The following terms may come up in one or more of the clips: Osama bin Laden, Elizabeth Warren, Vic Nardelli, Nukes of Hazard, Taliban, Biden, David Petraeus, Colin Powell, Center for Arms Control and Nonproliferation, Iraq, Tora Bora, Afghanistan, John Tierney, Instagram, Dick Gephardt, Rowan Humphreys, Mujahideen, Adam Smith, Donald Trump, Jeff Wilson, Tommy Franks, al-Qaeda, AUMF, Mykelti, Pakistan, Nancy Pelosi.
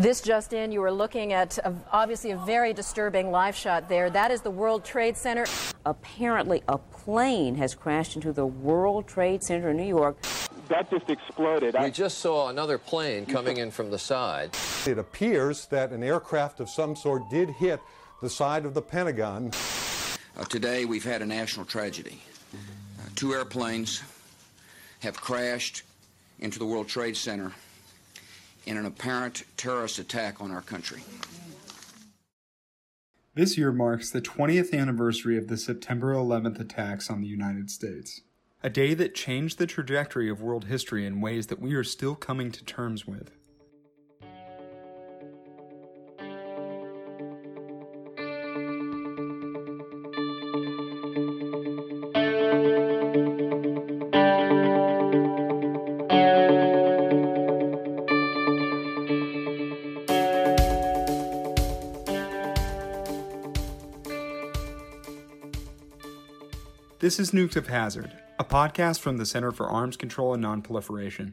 This just in, you were looking at obviously a very disturbing live shot there. That is the World Trade Center. Apparently, a plane has crashed into the World Trade Center in New York. That just exploded. We just saw another plane coming in from the side. It appears that an aircraft of some sort did hit the side of the Pentagon. Today, we've had a national tragedy. Two airplanes have crashed into the World Trade Center in an apparent terrorist attack on our country. This year marks the 20th anniversary of the September 11th attacks on the United States, a day that changed the trajectory of world history in ways that we are still coming to terms with. This is Nukes of Hazard, a podcast from the Center for Arms Control and Nonproliferation.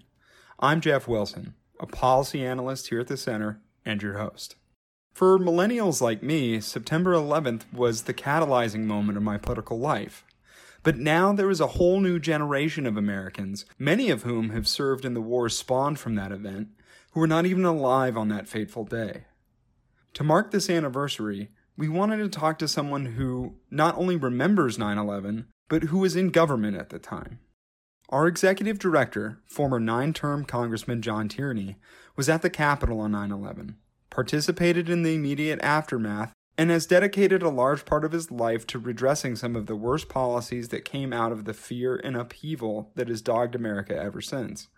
I'm Jeff Wilson, a policy analyst here at the Center, and your host. For millennials like me, September 11th was the catalyzing moment of my political life. But now there is a whole new generation of Americans, many of whom have served in the wars spawned from that event, who were not even alive on that fateful day. To mark this anniversary, we wanted to talk to someone who not only remembers 9/11, but who was in government at the time. Our executive director, former 9-term Congressman John Tierney, was at the Capitol on 9/11, participated in the immediate aftermath, and has dedicated a large part of his life to redressing some of the worst policies that came out of the fear and upheaval that has dogged America ever since.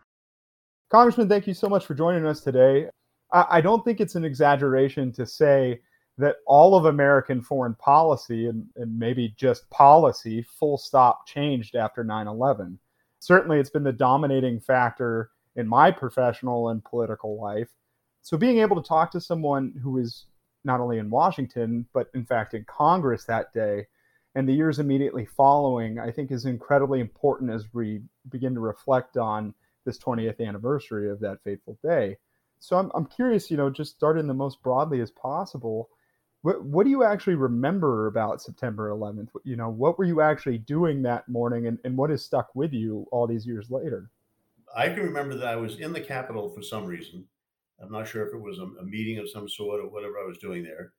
Congressman, thank you so much for joining us today. I don't think it's an exaggeration to say that all of American foreign policy, and maybe just policy, full stop, changed after 9/11. Certainly it's been the dominating factor in my professional and political life. So being able to talk to someone who is not only in Washington, but in fact in Congress that day, and the years immediately following, I think is incredibly important as we begin to reflect on this 20th anniversary of that fateful day. So I'm curious, just starting the most broadly as possible, What do you actually remember about September 11th? What were you actually doing that morning, and what has stuck with you all these years later? I can remember that I was in the Capitol for some reason. I'm not sure if it was a meeting of some sort or whatever I was doing there.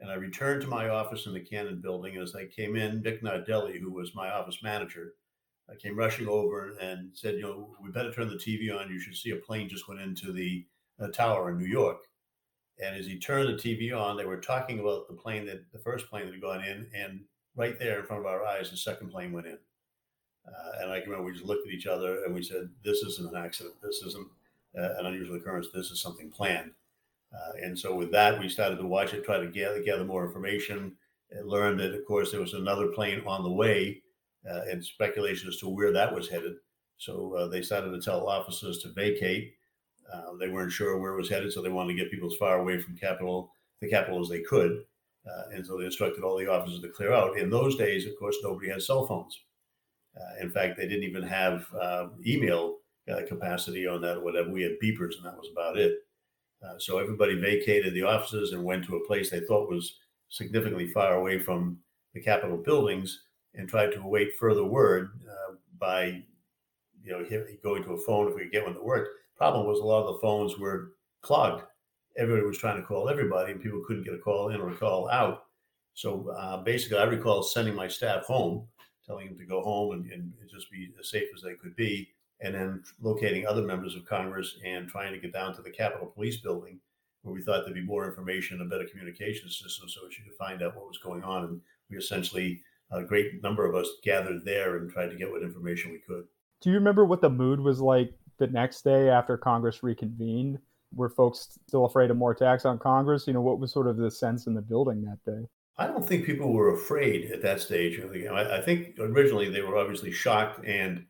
And I returned to my office in the Cannon building. As I came in, Vic Nardelli, who was my office manager, came rushing over and said, we better turn the TV on. You should see a plane just went into the tower in New York. And as he turned the TV on, they were talking about the first plane that had gone in, and right there in front of our eyes, the second plane went in. And I can remember we just looked at each other and we said, this isn't an accident. This isn't an unusual occurrence. This is something planned. And so with that, we started to watch it, try to gather more information, and learned that, of course, there was another plane on the way, and speculation as to where that was headed. So they started to tell officers to vacate. They weren't sure where it was headed, so they wanted to get people as far away from the Capitol as they could. And so they instructed all the officers to clear out. In those days, of course, nobody had cell phones. In fact, they didn't even have email capacity on that or whatever. We had beepers, and that was about it. So everybody vacated the offices and went to a place they thought was significantly far away from the Capitol buildings and tried to await further word by going to a phone if we could get one that worked. Problem was a lot of the phones were clogged. Everybody was trying to call everybody, and people couldn't get a call in or a call out. So basically, I recall sending my staff home, telling them to go home and just be as safe as they could be, and then locating other members of Congress and trying to get down to the Capitol Police building, where we thought there'd be more information, a better communication system, so that you could find out what was going on. And we essentially, a great number of us gathered there and tried to get what information we could. Do you remember what the mood was like the next day after Congress reconvened? Were folks still afraid of more attacks on Congress? What was sort of the sense in the building that day? I don't think people were afraid at that stage. I think originally they were obviously shocked and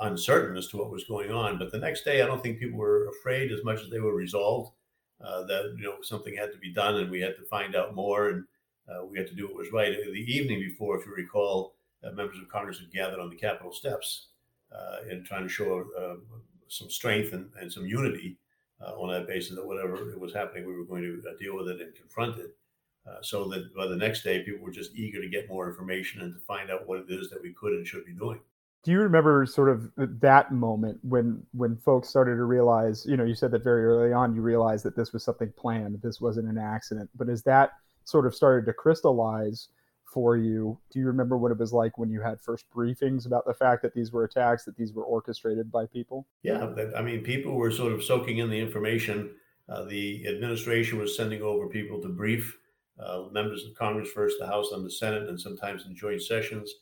uncertain as to what was going on. But the next day, I don't think people were afraid as much as they were resolved that something had to be done, and we had to find out more, and we had to do what was right. The evening before, if you recall, members of Congress had gathered on the Capitol steps and trying to show some strength and some unity on that basis that whatever was happening, we were going to deal with it and confront it. So that by the next day, people were just eager to get more information and to find out what it is that we could and should be doing. Do you remember sort of that moment when folks started to realize, you know, you said that very early on, you realized that this was something planned, that this wasn't an accident, but as that sort of started to crystallize for you, do you remember what it was like when you had first briefings about the fact that these were attacks, that these were orchestrated by people? Yeah, I mean, people were sort of soaking in the information. The administration was sending over people to brief members of Congress, first the House and the Senate, and sometimes in joint sessions.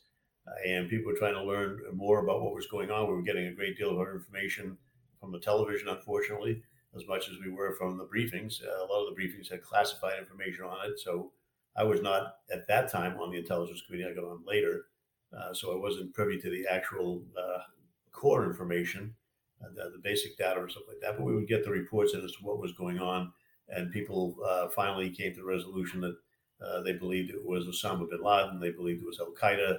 And people were trying to learn more about what was going on. We were getting a great deal of our information from the television, unfortunately, as much as we were from the briefings. A lot of the briefings had classified information on it. So I was not at that time on the Intelligence Committee. I got on later. So I wasn't privy to the actual core information, the basic data or stuff like that. But we would get the reports as to what was going on. And people finally came to the resolution that they believed it was Osama bin Laden. They believed it was al-Qaeda.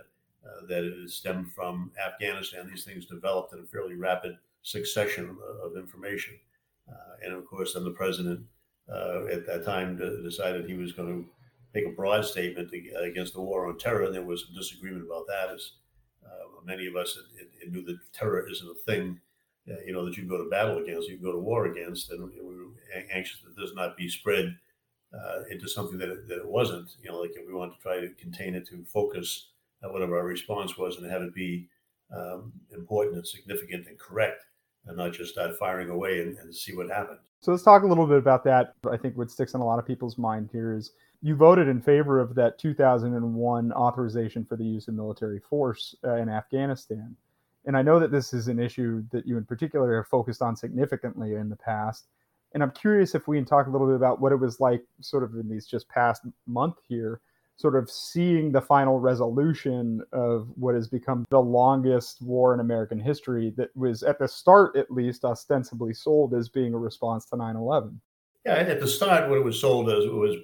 That it stemmed from Afghanistan. These things developed in a fairly rapid succession of information. And of course, then the president at that time decided he was going to make a broad statement against the war on terror. And there was some disagreement about that, as many of us knew that terror isn't a thing, you know, that you go to battle against, you go to war against. And we were anxious that this not be spread into something that it wasn't. You know, like if we wanted to try to contain it to focus whatever our response was, and have it be important and significant and correct, and not just start firing away and see what happens. So let's talk a little bit about that. I think what sticks on a lot of people's mind here is you voted in favor of that 2001 authorization for the use of military force in Afghanistan. And I know that this is an issue that you in particular have focused on significantly in the past. And I'm curious if we can talk a little bit about what it was like sort of in these just past month here, sort of seeing the final resolution of what has become the longest war in American history that was, at the start at least, ostensibly sold as being a response to 9/11. Yeah, at the start, what it was sold as was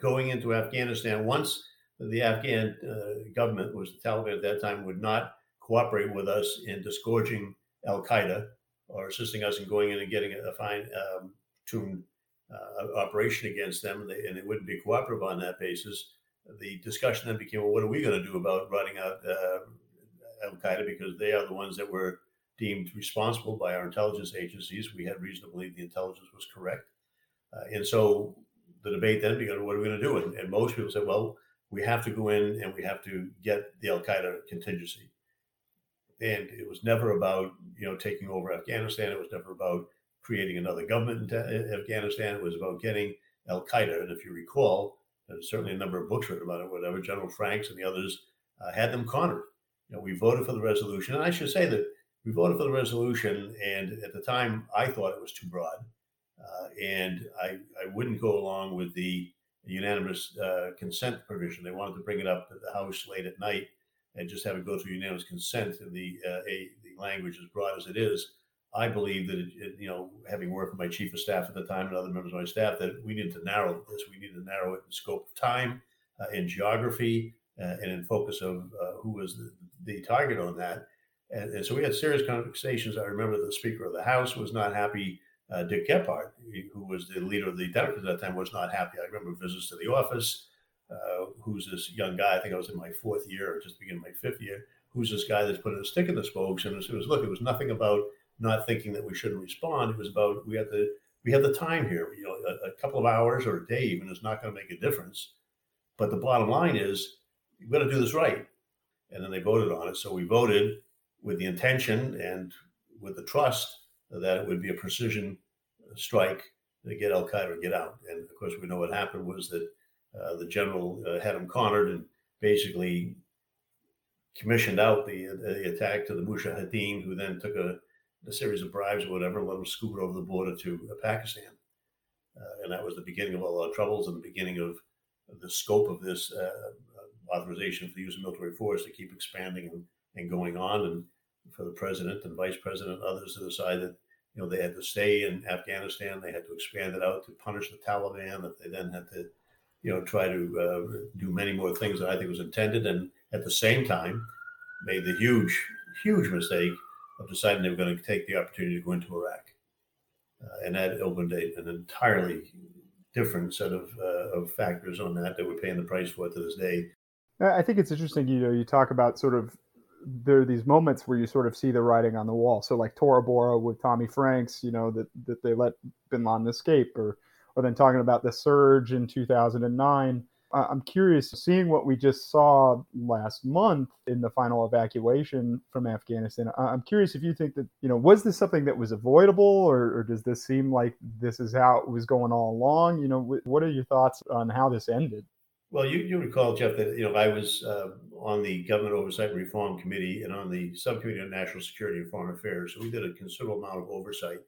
going into Afghanistan once the Afghan government, was the Taliban at that time, would not cooperate with us in disgorging al-Qaeda or assisting us in going in and getting a fine-tuned operation against them, and they wouldn't be cooperative on that basis. The discussion then became, well, what are we going to do about rotting out al-Qaeda, because they are the ones that were deemed responsible by our intelligence agencies. We had reason to believe the intelligence was correct. And so the debate then began, what are we going to do? And most people said, well, we have to go in and we have to get the al-Qaeda contingency. And it was never about, you know, taking over Afghanistan. It was never about creating another government in Afghanistan. It was about getting al-Qaeda. And if you recall, there's certainly a number of books written about it, whatever. General Franks and the others had them cornered. You know, we voted for the resolution. And I should say that we voted for the resolution, and at the time, I thought it was too broad. And I wouldn't go along with the unanimous consent provision. They wanted to bring it up to the House late at night and just have it go through unanimous consent, and the language as broad as it is. I believe that, you know, having worked with my chief of staff at the time and other members of my staff, that we needed to narrow this. We needed to narrow it in scope of time, in geography, and in focus of who was the target on that. And so we had serious conversations. I remember the Speaker of the House was not happy. Dick Gephardt, who was the leader of the Democrats at that time, was not happy. I remember visits to the office. Who's this young guy? I think I was in my fourth year, or just beginning my fifth year. Who's this guy that's putting a stick in the spokes? And it was nothing about not thinking that we shouldn't respond. It was about, we had the time here. You know, a couple of hours or a day even is not going to make a difference. But the bottom line is, we've got to do this right. And then they voted on it. So we voted with the intention and with the trust that it would be a precision strike to get al-Qaeda, get out. And of course, we know what happened was that the general had him cornered and basically commissioned out the attack to the Mujahideen, who then took a series of bribes or whatever, let them scoop it over the border to Pakistan. And that was the beginning of all our troubles and the beginning of the scope of this authorization for the use of military force to keep expanding and going on. And for the president and vice president and others to decide that, you know, they had to stay in Afghanistan. They had to expand it out to punish the Taliban, that they then had to, you know, try to do many more things that I think was intended. And at the same time, made the huge, huge mistake of deciding they were going to take the opportunity to go into Iraq. And that opened an entirely different set of factors on that we're paying the price for to this day. I think it's interesting, you talk about sort of there are these moments where you sort of see the writing on the wall. So like Tora Bora with Tommy Franks, that they let bin Laden escape, or then talking about the surge in 2009. I'm curious, seeing what we just saw last month in the final evacuation from Afghanistan, I'm curious if you think that, was this something that was avoidable, or does this seem like this is how it was going all along? What are your thoughts on how this ended? Well, you recall, Jeff, that I was on the Government Oversight and Reform Committee and on the Subcommittee on National Security and Foreign Affairs. So we did a considerable amount of oversight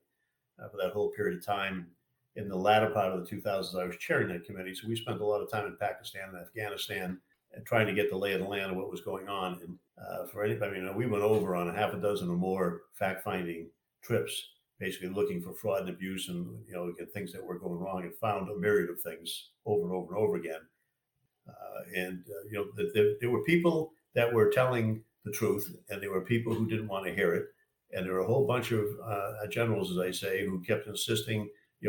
for that whole period of time. In the latter part of the 2000s, I was chairing that committee. So we spent a lot of time in Pakistan and Afghanistan and trying to get the lay of the land of what was going on. And we went over on a half a dozen or more fact-finding trips, basically looking for fraud and abuse and things that were going wrong, and found a myriad of things over and over and over again. There were people that were telling the truth, and there were people who didn't want to hear it. And there were a whole bunch of generals, as I say, who kept insisting,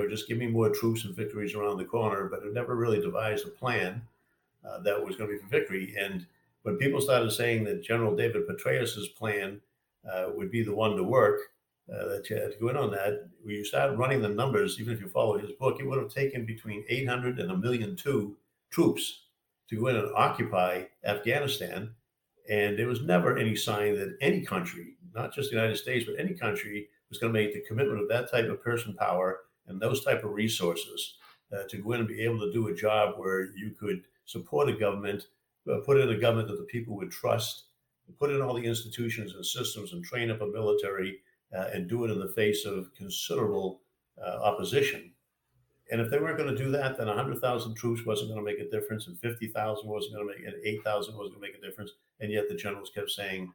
just give me more troops and victories around the corner, but it never really devised a plan that was going to be for victory. And when people started saying that General David Petraeus's plan would be the one to work, that you had to go in on that, when you started running the numbers, even if you follow his book, it would have taken between 800 and 1,200,000 troops to go in and occupy Afghanistan. And there was never any sign that any country, not just the United States, but any country was going to make the commitment of that type of person power and those type of resources to go in and be able to do a job where you could support a government, put in a government that the people would trust, put in all the institutions and systems and train up a military and do it in the face of considerable opposition. And if they weren't going to do that, then 100,000 troops wasn't going to make a difference, and 50,000 wasn't going to make, and 8,000 wasn't going to make a difference. And yet the generals kept saying,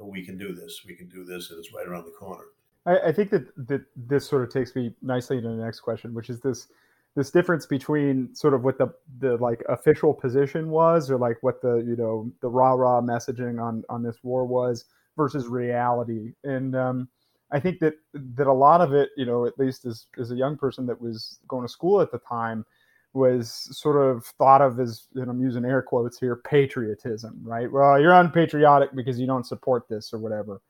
we can do this, and it's right around the corner. I think that this sort of takes me nicely into the next question, which is this difference between sort of what the like official position was, or like what the, the rah-rah messaging on this war was, versus reality. And I think that a lot of it, at least as a young person that was going to school at the time, was sort of thought of as, and I'm using air quotes here, patriotism, right? Well, you're unpatriotic because you don't support this or whatever.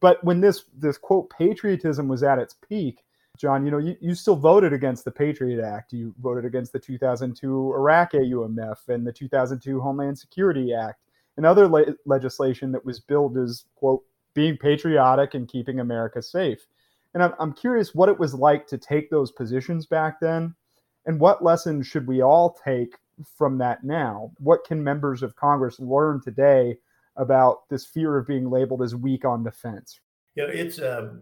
But when this quote patriotism was at its peak, John, you still voted against the Patriot Act. You voted against the 2002 Iraq AUMF and the 2002 Homeland Security Act and other legislation that was billed as, quote, being patriotic and keeping America safe. And I'm curious what it was like to take those positions back then, and what lessons should we all take from that now? What can members of Congress learn today about this fear of being labeled as weak on defense? It's a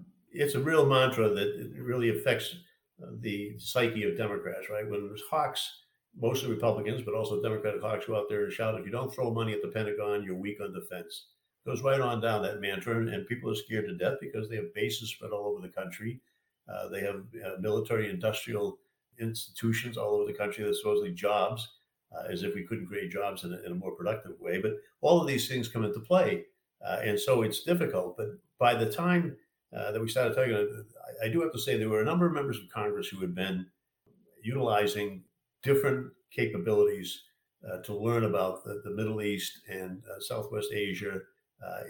real mantra that really affects the psyche of Democrats, right? When there's hawks, mostly Republicans, but also Democratic hawks, go out there and shout, if you don't throw money at the Pentagon, you're weak on defense. Goes right on down that mantra, and people are scared to death because they have bases spread all over the country. They have military industrial institutions all over the country that supposedly jobs, as if we couldn't create jobs in a more productive way. But all of these things come into play, and so it's difficult. But by the time that we started talking, I do have to say there were a number of members of Congress who had been utilizing different capabilities to learn about the Middle East and Southwest Asia,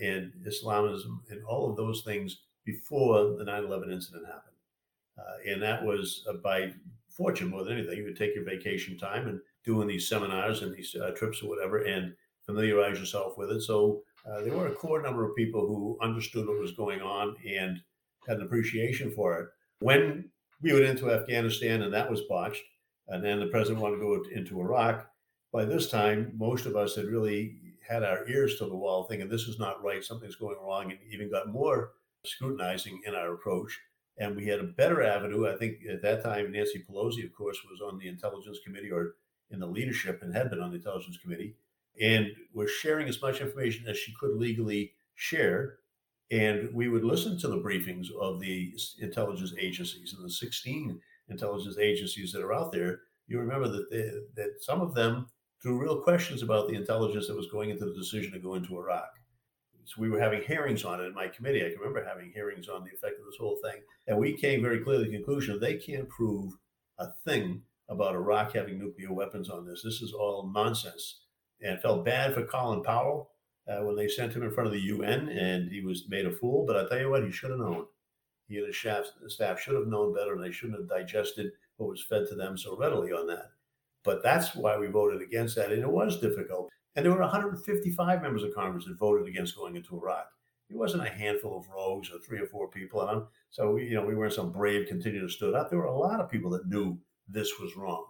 and Islamism and all of those things before the 9/11 incident happened. And that was by fortune more than anything. You would take your vacation time and doing these seminars and these trips or whatever, and familiarize yourself with it. So there were a core number of people who understood what was going on and had an appreciation for it. When we went into Afghanistan and that was botched, and then the president wanted to go into Iraq, by this time, most of us had really had our ears to the wall thinking this is not right, something's going wrong, and even got more scrutinizing in our approach. And we had a better avenue. I think at that time, Nancy Pelosi, of course, was on the Intelligence Committee, or in the leadership, and had been on the Intelligence Committee, and was sharing as much information as she could legally share. And we would listen to the briefings of the intelligence agencies, and the 16 intelligence agencies that are out there. You remember that some of them through real questions about the intelligence that was going into the decision to go into Iraq. So we were having hearings on it in my committee. I can remember having hearings on the effect of this whole thing. And we came very clearly to the conclusion they can't prove a thing about Iraq having nuclear weapons on this. This is all nonsense. And it felt bad for Colin Powell when they sent him in front of the UN, and he was made a fool. But I tell you what, he should have known. He and his staff should have known better, and they shouldn't have digested what was fed to them so readily on that. But that's why we voted against that, and it was difficult. And there were 155 members of Congress that voted against going into Iraq. It wasn't a handful of rogues or three or four people. And so we weren't some brave continued to stood up. There were a lot of people that knew this was wrong.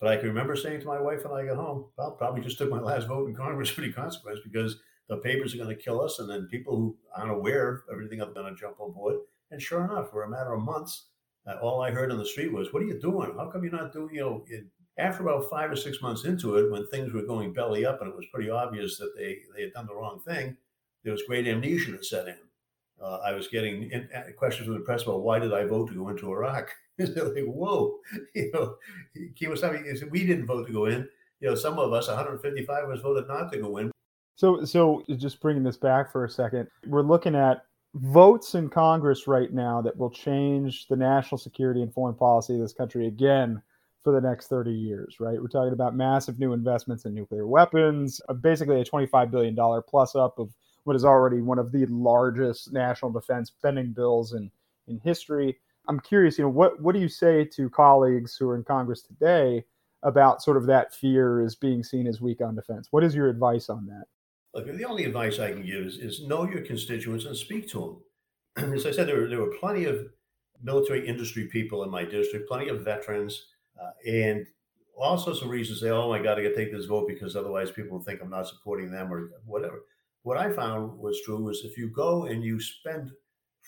But I can remember saying to my wife when I got home, well, probably just took my last vote in Congress for any consequence, because the papers are going to kill us, and then people who aren't aware of everything are going to jump on board. And sure enough, for a matter of months, all I heard on the street was, what are you doing? How come you're not doing, after about 5 or 6 months into it, when things were going belly up and it was pretty obvious that they had done the wrong thing, there was great amnesia that set in. I was getting questions from the press about why did I vote to go into Iraq? They're like, whoa, Kiyosaki said, we didn't vote to go in. Some of us, 155 of us, voted not to go in. So just bringing this back for a second, we're looking at votes in Congress right now that will change the national security and foreign policy of this country again for the next 30 years, right? We're talking about massive new investments in nuclear weapons, basically a $25 billion plus up of what is already one of the largest national defense spending bills in history. I'm curious, what do you say to colleagues who are in Congress today about sort of that fear is being seen as weak on defense? What is your advice on that? Look, the only advice I can give is know your constituents and speak to them. As I said, there were plenty of military industry people in my district, plenty of veterans, and all sorts of reasons say, oh, my God, I got to take this vote because otherwise people will think I'm not supporting them or whatever. What I found was true was if you go and you spend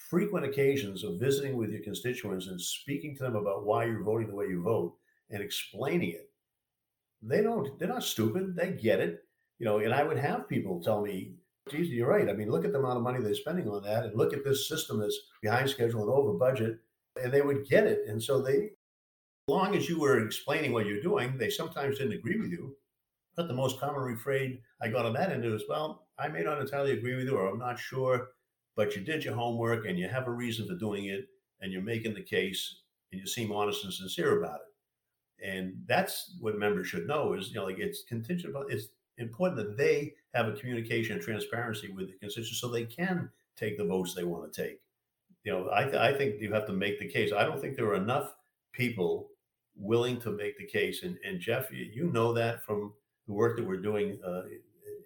frequent occasions of visiting with your constituents and speaking to them about why you're voting the way you vote and explaining it, they're not stupid. They get it. And I would have people tell me, geez, you're right. I mean, look at the amount of money they're spending on that and look at this system that's behind schedule and over budget, and they would get it. And so they, as long as you were explaining what you're doing, they sometimes didn't agree with you. But the most common refrain I got on that end was, well, I may not entirely agree with you, or I'm not sure, but you did your homework and you have a reason for doing it and you're making the case and you seem honest and sincere about it. And that's what members should know is, it's contingent upon, it's important that they have a communication and transparency with the constituents so they can take the votes they want to take. I think you have to make the case. I don't think there are enough people willing to make the case. And Jeff, you know that from the work that we're doing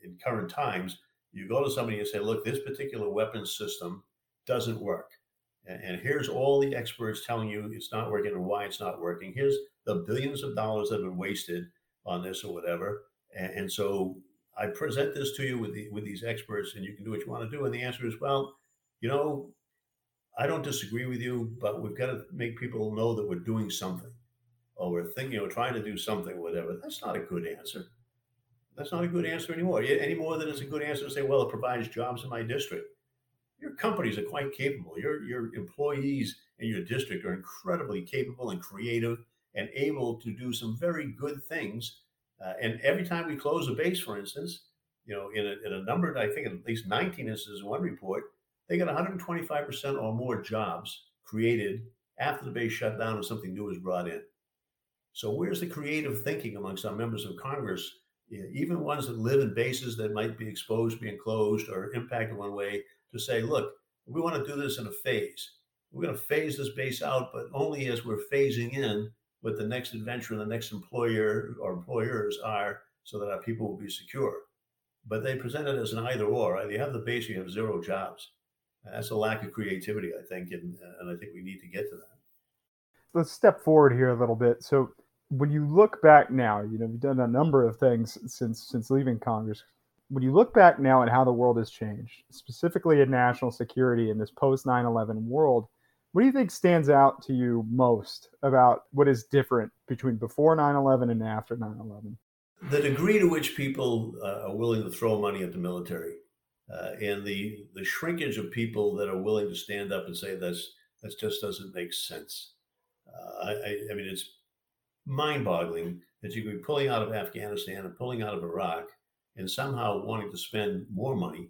in current times. You go to somebody and say, look, this particular weapons system doesn't work. And here's all the experts telling you it's not working and why it's not working. Here's the billions of dollars that have been wasted on this or whatever. And so I present this to you with these experts, and you can do what you want to do. And the answer is, well, I don't disagree with you, but we've got to make people know that we're doing something, or we're thinking or trying to do something, whatever. That's not a good answer. That's not a good answer anymore. Any more than it's a good answer to say, well, it provides jobs in my district. Your companies are quite capable. Your employees in your district are incredibly capable and creative and able to do some very good things. And every time we close a base, for instance, in a number, I think at least 19 instances in one report, they got 125% or more jobs created after the base shut down and something new was brought in. So where's the creative thinking amongst our members of Congress? Even ones that live in bases that might be exposed, being closed, or impacted one way, to say, look, we want to do this in a phase. We're going to phase this base out, but only as we're phasing in what the next adventure and the next employer or employers are, so that our people will be secure. But they present it as an either or. Right? You have the base, you have zero jobs. And that's a lack of creativity, I think, and I think we need to get to that. Let's step forward here a little bit. So when you look back now, you've done a number of things since leaving Congress. When you look back now at how the world has changed, specifically in national security in this post-9/11 world, what do you think stands out to you most about what is different between before 9/11 and after 9/11? The degree to which people are willing to throw money at the military, and the shrinkage of people that are willing to stand up and say that just doesn't make sense. I mean, it's mind-boggling that you could be pulling out of Afghanistan and pulling out of Iraq and somehow wanting to spend more money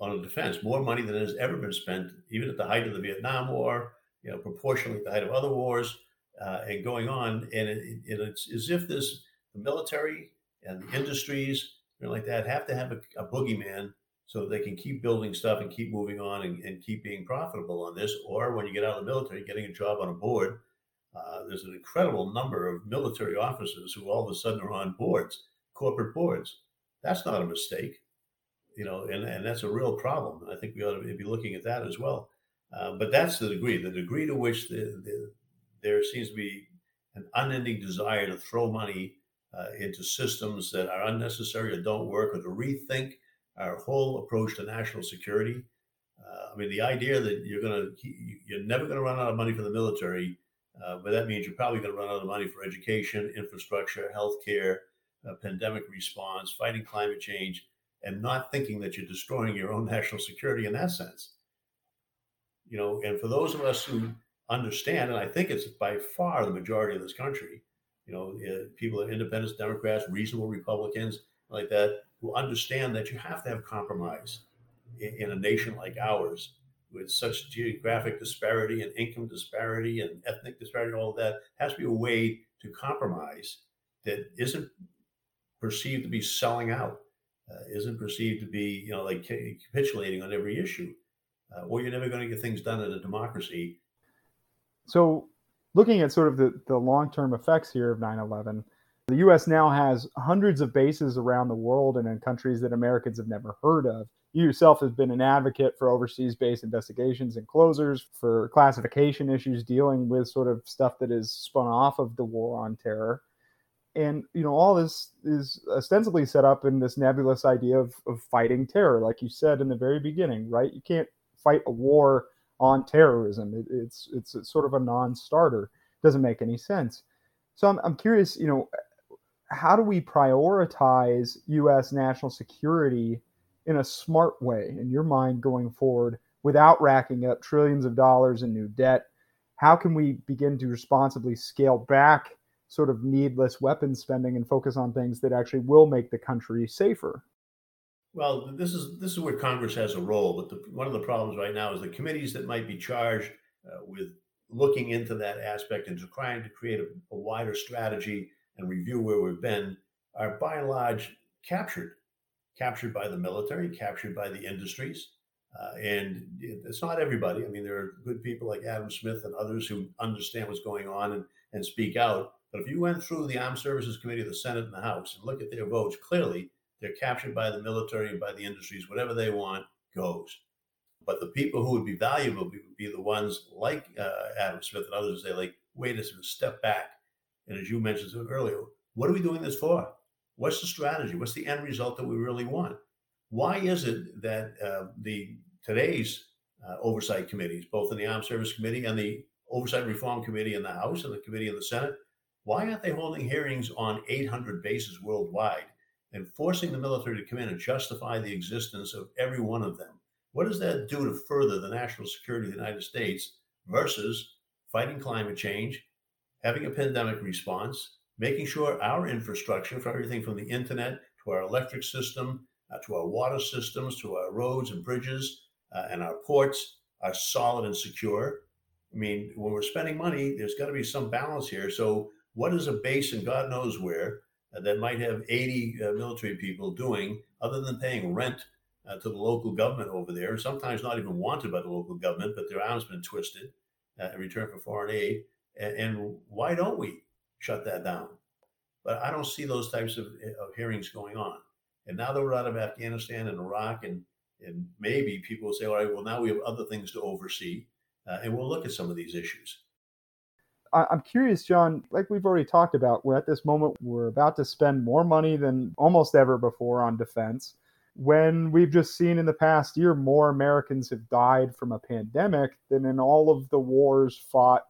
on defense, more money than has ever been spent, even at the height of the Vietnam War, you know, proportionally at the height of other wars and going on. And it's as if this, the military and the industries and like that have to have a boogeyman so that they can keep building stuff and keep moving on and keep being profitable on this. Or when you get out of the military, getting a job on a board, there's an incredible number of military officers who all of a sudden are on boards, corporate boards. That's not a mistake, you know, and that's a real problem. I think we ought to be looking at that as well. But that's the degree to which there seems to be an unending desire to throw money into systems that are unnecessary or don't work, or to rethink our whole approach to national security. I mean, the idea that you're never going to run out of money for the military, but that means you're probably going to run out of money for education, infrastructure, healthcare, pandemic response, fighting climate change, and not thinking that you're destroying your own national security in that sense. You know, and for those of us who understand, and I think it's by far the majority of this country, you know, people are independents, Democrats, reasonable Republicans, like that, who understand that you have to have compromise in a nation like ours with such geographic disparity and income disparity and ethnic disparity, all of that has to be a way to compromise that isn't perceived to be selling out, isn't perceived to be, you know, like capitulating on every issue. Or you're never going to get things done in a democracy. So looking at sort of the long-term effects here of 9/11, the U.S. now has hundreds of bases around the world and in countries that Americans have never heard of. You yourself have been an advocate for overseas-based investigations and closures, for classification issues dealing with sort of stuff that is spun off of the war on terror. And, you know, all this is ostensibly set up in this nebulous idea of fighting terror, like you said in the very beginning, right? You can't fight a war on terrorism. It's sort of a non-starter. It doesn't make any sense. So I'm curious, you know, how do we prioritize U.S. national security in a smart way, in your mind, going forward, without racking up trillions of dollars in new debt? How can we begin to responsibly scale back sort of needless weapons spending and focus on things that actually will make the country safer? Well, this is where Congress has a role, but one of the problems right now is the committees that might be charged with looking into that aspect and trying to create a wider strategy and review where we've been are by and large captured by the military, captured by the industries. And it's not everybody. I mean, there are good people like Adam Smith and others who understand what's going on and speak out. But if you went through the Armed Services Committee of the Senate and the House and look at their votes, clearly they're captured by the military and by the industries. Whatever they want goes. But the people who would be valuable would be the ones like Adam Smith and others who say, like, wait a second, step back. And as you mentioned earlier, what are we doing this for? What's the strategy? What's the end result that we really want? Why is it that today's oversight committees, both in the Armed Services Committee and the Oversight and Reform Committee in the House and the Committee in the Senate, why aren't they holding hearings on 800 bases worldwide and forcing the military to come in and justify the existence of every one of them? What does that do to further the national security of the United States versus fighting climate change, having a pandemic response, making sure our infrastructure for everything from the internet to our electric system, to our water systems, to our roads and bridges and our ports are solid and secure? I mean, when we're spending money, there's got to be some balance here. So what is a base in God knows where that might have 80 military people doing other than paying rent to the local government over there, sometimes not even wanted by the local government, but their arm's been twisted in return for foreign aid? And why don't we shut that down? But I don't see those types of hearings going on. And now that we're out of Afghanistan and Iraq, and maybe people will say, all right, well, now we have other things to oversee, and we'll look at some of these issues. I'm curious, John, like we've already talked about, we're at this moment, we're about to spend more money than almost ever before on defense, when we've just seen in the past year more Americans have died from a pandemic than in all of the wars fought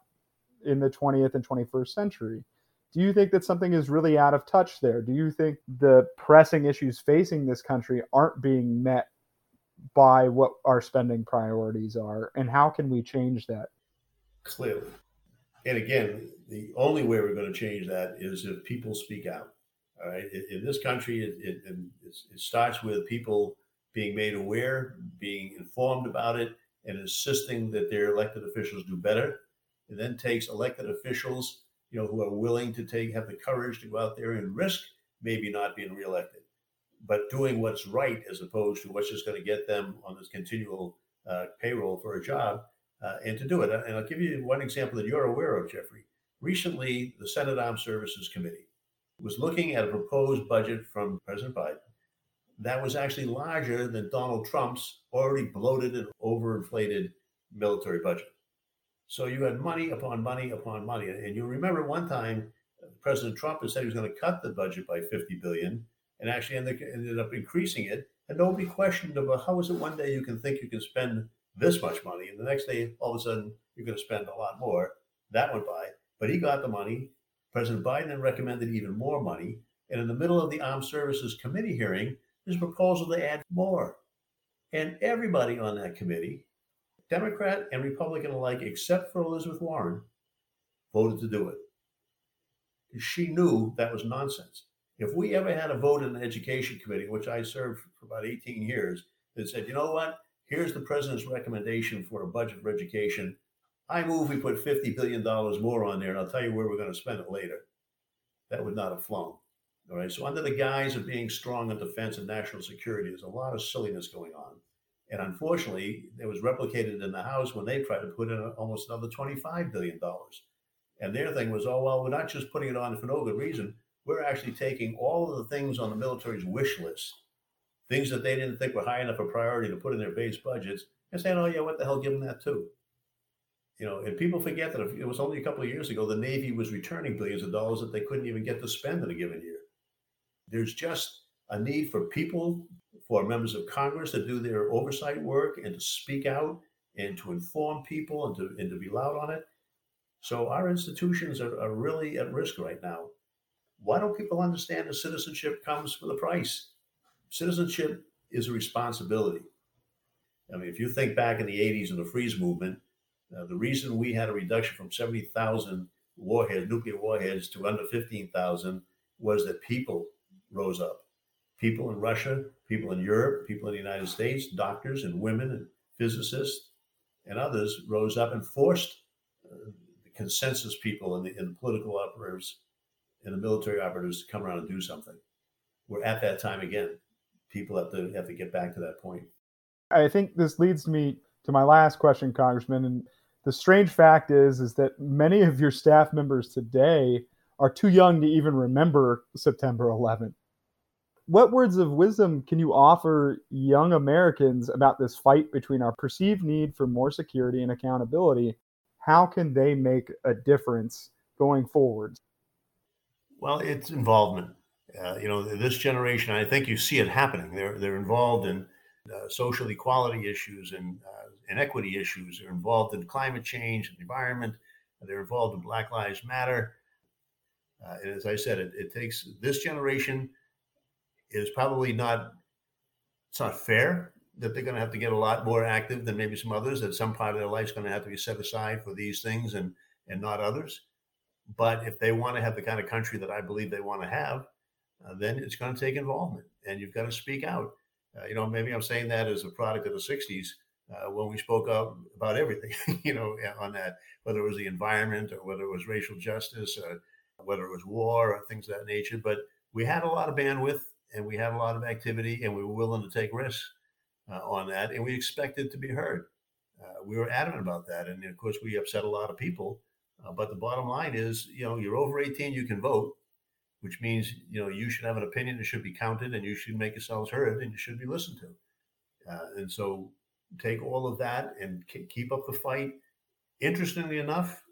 in the 20th and 21st century. Do you think that something is really out of touch there? Do you think the pressing issues facing this country aren't being met by what our spending priorities are? And how can we change that? Clearly. And again, the only way we're going to change that is if people speak out. All right. In this country, it starts with people being made aware, being informed about it, and insisting that their elected officials do better. And then takes elected officials, you know, who are willing to have the courage to go out there and risk maybe not being reelected, but doing what's right as opposed to what's just going to get them on this continual payroll for a job, and to do it. And I'll give you one example that you're aware of, Jeffrey. Recently, the Senate Armed Services Committee was looking at a proposed budget from President Biden that was actually larger than Donald Trump's already bloated and overinflated military budget. So you had money upon money upon money. And you remember one time, President Trump had said he was going to cut the budget by $50 billion and actually ended up increasing it. And nobody questioned about how is it one day you can think you can spend this much money and the next day, all of a sudden, you're going to spend a lot more. That went by. But he got the money. President Biden then recommended even more money. And in the middle of the Armed Services Committee hearing, there's a proposal to add more. And everybody on that committee, Democrat and Republican alike, except for Elizabeth Warren, voted to do it. She knew that was nonsense. If we ever had a vote in an education committee, which I served for about 18 years, that said, you know what, here's the president's recommendation for a budget for education. I move we put $50 billion more on there, and I'll tell you where we're going to spend it later. That would not have flown. All right. So under the guise of being strong on defense and national security, there's a lot of silliness going on. And unfortunately, it was replicated in the House when they tried to put in almost another $25 billion. And their thing was, oh, well, we're not just putting it on for no good reason. We're actually taking all of the things on the military's wish list, things that they didn't think were high enough a priority to put in their base budgets, and saying, oh, yeah, what the hell, give them that too. You know, and people forget that it was only a couple of years ago, the Navy was returning billions of dollars that they couldn't even get to spend in a given year. There's just a need for people, for members of Congress to do their oversight work and to speak out and to inform people and to be loud on it. So our institutions are really at risk right now. Why don't people understand that citizenship comes with a price? Citizenship is a responsibility. I mean, if you think back in the 80s in the freeze movement, the reason we had a reduction from 70,000 warheads, nuclear warheads, to under 15,000 was that people rose up. People in Russia, people in Europe, people in the United States, doctors and women and physicists and others rose up and forced the consensus people and the political operatives and the military operatives to come around and do something. We're at that time again. People have to get back to that point. I think this leads me to my last question, Congressman. And the strange fact is that many of your staff members today are too young to even remember September 11th. What words of wisdom can you offer young Americans about this fight between our perceived need for more security and accountability? How can they make a difference going forward? Well, it's involvement. This generation, I think you see it happening. They're involved in social equality issues and inequity issues. They're involved in climate change and the environment. They're involved in Black Lives Matter. And as I said, it takes this generation. Is probably not, it's not fair that they're going to have to get a lot more active than maybe some others, that some part of their life's going to have to be set aside for these things and not others. But if they want to have the kind of country that I believe they want to have, then it's going to take involvement and you've got to speak out. Maybe I'm saying that as a product of the 60s when we spoke out about everything, on that, whether it was the environment or whether it was racial justice or whether it was war or things of that nature. But we had a lot of bandwidth. And we had a lot of activity, and we were willing to take risks on that, and we expected to be heard. We were adamant about that, and of course, we upset a lot of people. But the bottom line is, you're over 18, you can vote, which means you should have an opinion that should be counted, and you should make yourselves heard, and you should be listened to. And so, take all of that and keep up the fight. Interestingly enough,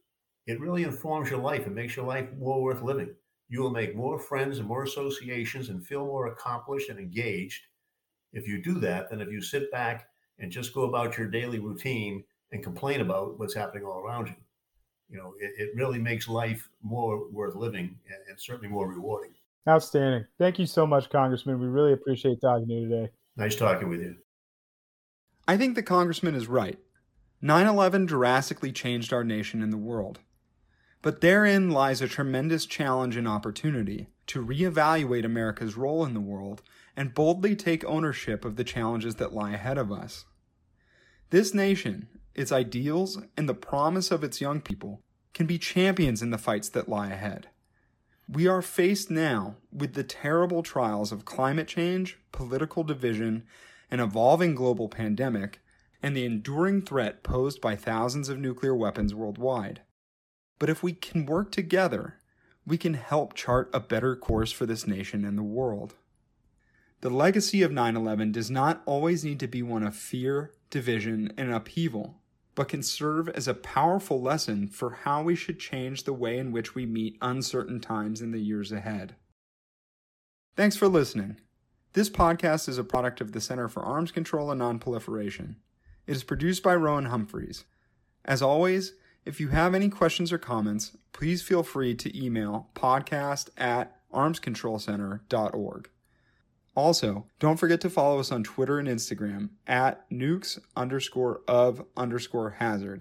it really informs your life. It makes your life more worth living. You will make more friends and more associations and feel more accomplished and engaged if you do that than if you sit back and just go about your daily routine and complain about what's happening all around you. It really makes life more worth living and certainly more rewarding. Outstanding. Thank you so much, Congressman. We really appreciate talking to you today. Nice talking with you. I think the Congressman is right. 9/11 drastically changed our nation and the world. But therein lies a tremendous challenge and opportunity to reevaluate America's role in the world and boldly take ownership of the challenges that lie ahead of us. This nation, its ideals, and the promise of its young people can be champions in the fights that lie ahead. We are faced now with the terrible trials of climate change, political division, an evolving global pandemic, and the enduring threat posed by thousands of nuclear weapons worldwide. But if we can work together, we can help chart a better course for this nation and the world. The legacy of 9/11 does not always need to be one of fear, division, and upheaval, but can serve as a powerful lesson for how we should change the way in which we meet uncertain times in the years ahead. Thanks for listening. This podcast is a product of the Center for Arms Control and Nonproliferation. It is produced by Rowan Humphreys. As always, if you have any questions or comments, please feel free to email podcast@armscontrolcenter.org. Also, don't forget to follow us on Twitter and Instagram @nukes_of_hazard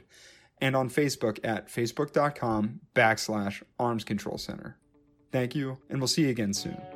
and on Facebook at facebook.com/armscontrolcenter. Thank you, and we'll see you again soon.